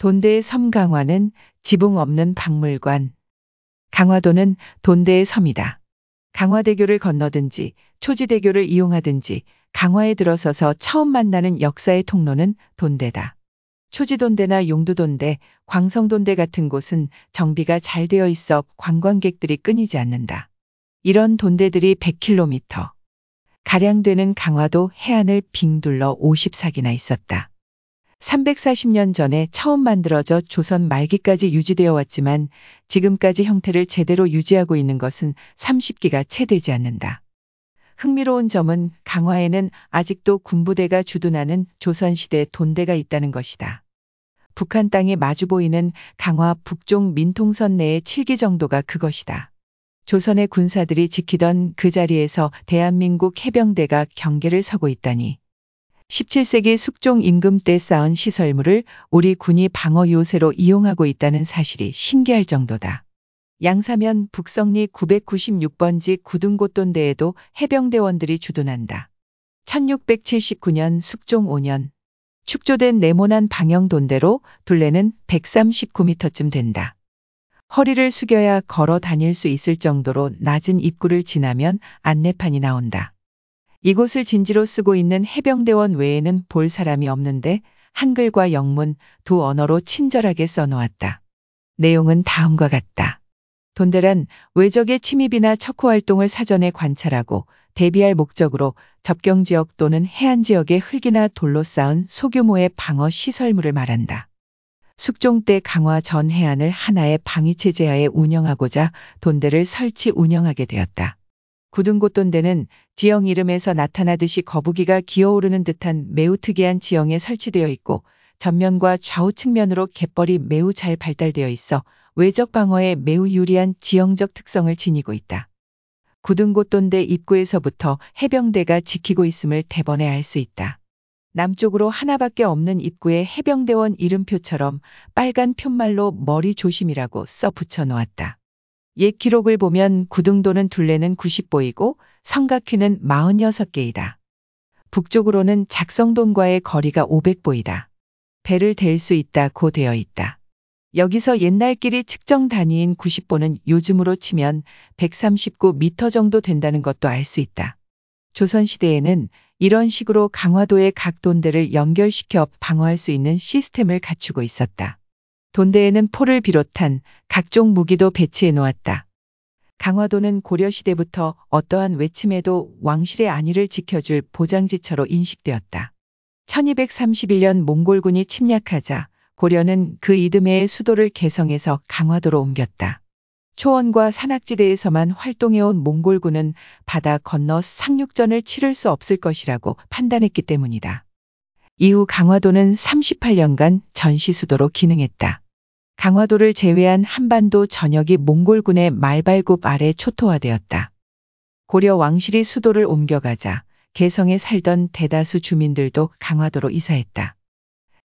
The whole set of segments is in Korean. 돈대의 섬 강화는 지붕 없는 박물관. 강화도는 돈대의 섬이다. 강화대교를 건너든지 초지대교를 이용하든지 강화에 들어서서 처음 만나는 역사의 통로는 돈대다. 초지돈대나 용두돈대, 광성돈대 같은 곳은 정비가 잘 되어 있어 관광객들이 끊이지 않는다. 이런 돈대들이 100km 가량 되는 강화도 해안을 빙둘러 54개나 있었다. 340년 전에 처음 만들어져 조선 말기까지 유지되어 왔지만 지금까지 형태를 제대로 유지하고 있는 것은 30기가 채 되지 않는다. 흥미로운 점은 강화에는 아직도 군부대가 주둔하는 조선시대 돈대가 있다는 것이다. 북한 땅에 마주 보이는 강화 북쪽 민통선 내의 7기 정도가 그것이다. 조선의 군사들이 지키던 그 자리에서 대한민국 해병대가 경계를 서고 있다니. 17세기 숙종 임금 때 쌓은 시설물을 우리 군이 방어 요새로 이용하고 있다는 사실이 신기할 정도다. 양사면 북성리 996번지 구등곶돈대에도 해병대원들이 주둔한다. 1679년 숙종 5년, 축조된 네모난 방형돈대로 둘레는 139m쯤 된다. 허리를 숙여야 걸어 다닐 수 있을 정도로 낮은 입구를 지나면 안내판이 나온다. 이곳을 진지로 쓰고 있는 해병대원 외에는 볼 사람이 없는데 한글과 영문 두 언어로 친절하게 써놓았다. 내용은 다음과 같다. 돈대란 외적의 침입이나 척후 활동을 사전에 관찰하고 대비할 목적으로 접경지역 또는 해안지역의 흙이나 돌로 쌓은 소규모의 방어 시설물을 말한다. 숙종 때 강화 전 해안을 하나의 방위체제 하에 운영하고자 돈대를 설치 운영하게 되었다. 구등곶돈대는 지형 이름에서 나타나듯이 거북이가 기어오르는 듯한 매우 특이한 지형에 설치되어 있고 전면과 좌우 측면으로 갯벌이 매우 잘 발달되어 있어 외적 방어에 매우 유리한 지형적 특성을 지니고 있다. 구등곶돈대 입구에서부터 해병대가 지키고 있음을 대번에 알 수 있다. 남쪽으로 하나밖에 없는 입구에 해병대원 이름표처럼 빨간 푯말로 머리 조심이라고 써 붙여 놓았다. 옛 기록을 보면 구등도는 둘레는 90보이고 성곽휘는 46개이다. 북쪽으로는 작성돈과의 거리가 500보이다. 배를 댈 수 있다고 되어 있다. 여기서 옛날 길이 측정 단위인 90보는 요즘으로 치면 139m 정도 된다는 것도 알 수 있다. 조선시대에는 이런 식으로 강화도의 각 돈대를 연결시켜 방어할 수 있는 시스템을 갖추고 있었다. 돈대에는 포를 비롯한 각종 무기도 배치해 놓았다. 강화도는 고려시대부터 어떠한 외침에도 왕실의 안위를 지켜줄 보장지처로 인식되었다. 1231년 몽골군이 침략하자 고려는 그 이듬해의 수도를 개성에서 강화도로 옮겼다. 초원과 산악지대에서만 활동해온 몽골군은 바다 건너 상륙전을 치를 수 없을 것이라고 판단했기 때문이다. 이후 강화도는 38년간 전시수도로 기능했다. 강화도를 제외한 한반도 전역이 몽골군의 말발굽 아래 초토화되었다. 고려 왕실이 수도를 옮겨가자 개성에 살던 대다수 주민들도 강화도로 이사했다.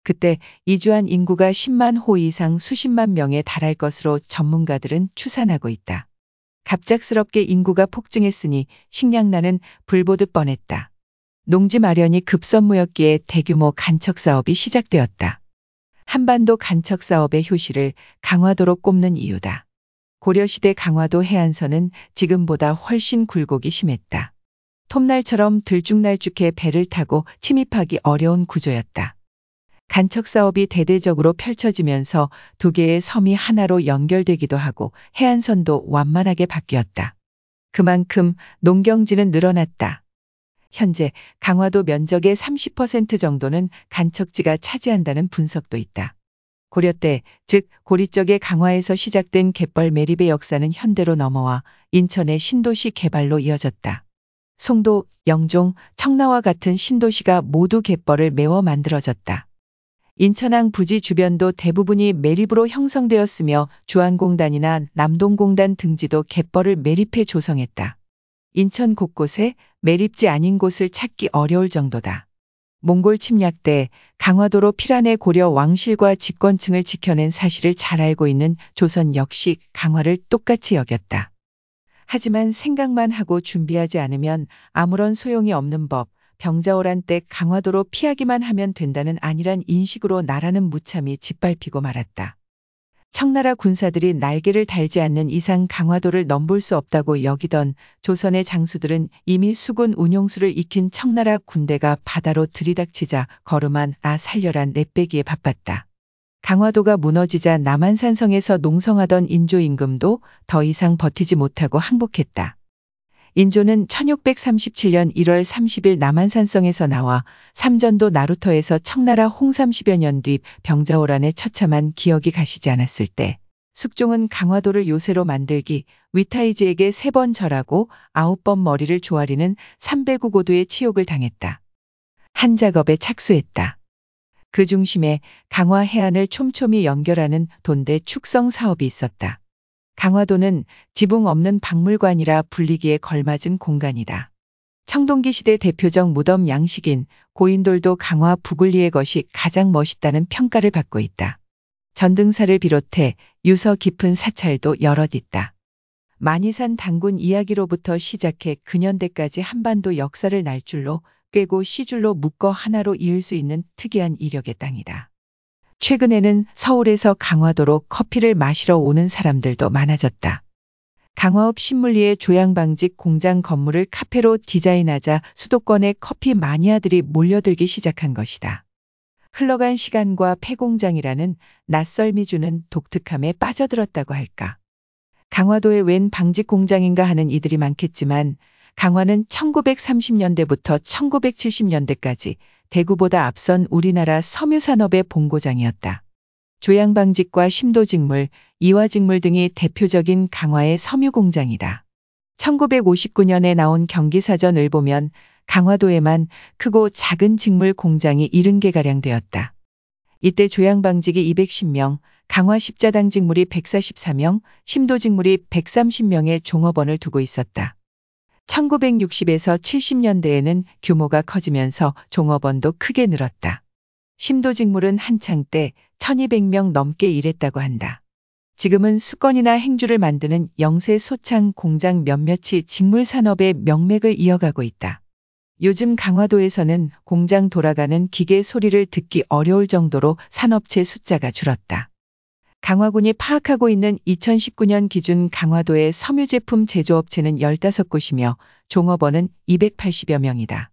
그때 이주한 인구가 10만 호 이상 수십만 명에 달할 것으로 전문가들은 추산하고 있다. 갑작스럽게 인구가 폭증했으니 식량난은 불보듯 뻔했다. 농지 마련이 급선무였기에 대규모 간척사업이 시작되었다. 한반도 간척사업의 효시를 강화도로 꼽는 이유다. 고려시대 강화도 해안선은 지금보다 훨씬 굴곡이 심했다. 톱날처럼 들쭉날쭉해 배를 타고 침입하기 어려운 구조였다. 간척사업이 대대적으로 펼쳐지면서 두 개의 섬이 하나로 연결되기도 하고 해안선도 완만하게 바뀌었다. 그만큼 농경지는 늘어났다. 현재 강화도 면적의 30% 정도는 간척지가 차지한다는 분석도 있다. 고려 때, 즉 고리적의 강화에서 시작된 갯벌 매립의 역사는 현대로 넘어와 인천의 신도시 개발로 이어졌다. 송도, 영종, 청라와 같은 신도시가 모두 갯벌을 메워 만들어졌다. 인천항 부지 주변도 대부분이 매립으로 형성되었으며 주한공단이나 남동공단 등지도 갯벌을 매립해 조성했다. 인천 곳곳에 매립지 아닌 곳을 찾기 어려울 정도다. 몽골 침략 때 강화도로 피란의 고려 왕실과 집권층을 지켜낸 사실을 잘 알고 있는 조선 역시 강화를 똑같이 여겼다. 하지만 생각만 하고 준비하지 않으면 아무런 소용이 없는 법, 병자호란 때 강화도로 피하기만 하면 된다는 안일한 인식으로 나라는 무참히 짓밟히고 말았다. 청나라 군사들이 날개를 달지 않는 이상 강화도를 넘볼 수 없다고 여기던 조선의 장수들은 이미 수군 운용수를 익힌 청나라 군대가 바다로 들이닥치자 걸음한 살려란 내빼기에 바빴다. 강화도가 무너지자 남한산성에서 농성하던 인조 임금도 더 이상 버티지 못하고 항복했다. 인조는 1637년 1월 30일 남한산성에서 나와 삼전도 나루터에서 청나라 홍30여 년 뒤 병자호란에 처참한 기억이 가시지 않았을 때 숙종은 강화도를 요새로 만들기 위타이지에게 3번 절하고 9번 머리를 조아리는 305고도의 치욕을 당했다. 한 작업에 착수했다. 그 중심에 강화 해안을 촘촘히 연결하는 돈대 축성 사업이 있었다. 강화도는 지붕 없는 박물관이라 불리기에 걸맞은 공간이다. 청동기 시대 대표적 무덤 양식인 고인돌도 강화 부굴리의 것이 가장 멋있다는 평가를 받고 있다. 전등사를 비롯해 유서 깊은 사찰도 여럿 있다. 만이산 당군 이야기로부터 시작해 근현대까지 한반도 역사를 날줄로 꿰고 시줄로 묶어 하나로 이을 수 있는 특이한 이력의 땅이다. 최근에는 서울에서 강화도로 커피를 마시러 오는 사람들도 많아졌다. 강화읍 신물리의 조향방직 공장 건물을 카페로 디자인하자 수도권의 커피 마니아들이 몰려들기 시작한 것이다. 흘러간 시간과 폐공장이라는 낯설미 주는 독특함에 빠져들었다고 할까. 강화도에 웬 방직 공장인가 하는 이들이 많겠지만 강화는 1930년대부터 1970년대까지 대구보다 앞선 우리나라 섬유산업의 본고장이었다. 조향방직과 심도직물, 이화직물 등이 대표적인 강화의 섬유공장이다. 1959년에 나온 경기사전을 보면 강화도에만 크고 작은 직물 공장이 70개가량 되었다. 이때 조향방직이 210명, 강화 십자당 직물이 144명, 심도직물이 130명의 종업원을 두고 있었다. 1960에서 70년대에는 규모가 커지면서 종업원도 크게 늘었다. 심도직물은 한창 때 1200명 넘게 일했다고 한다. 지금은 수건이나 행주를 만드는 영세 소창 공장 몇몇이 직물산업의 명맥을 이어가고 있다. 요즘 강화도에서는 공장 돌아가는 기계 소리를 듣기 어려울 정도로 산업체 숫자가 줄었다. 강화군이 파악하고 있는 2019년 기준 강화도의 섬유제품 제조업체는 15곳이며 종업원은 280여 명이다.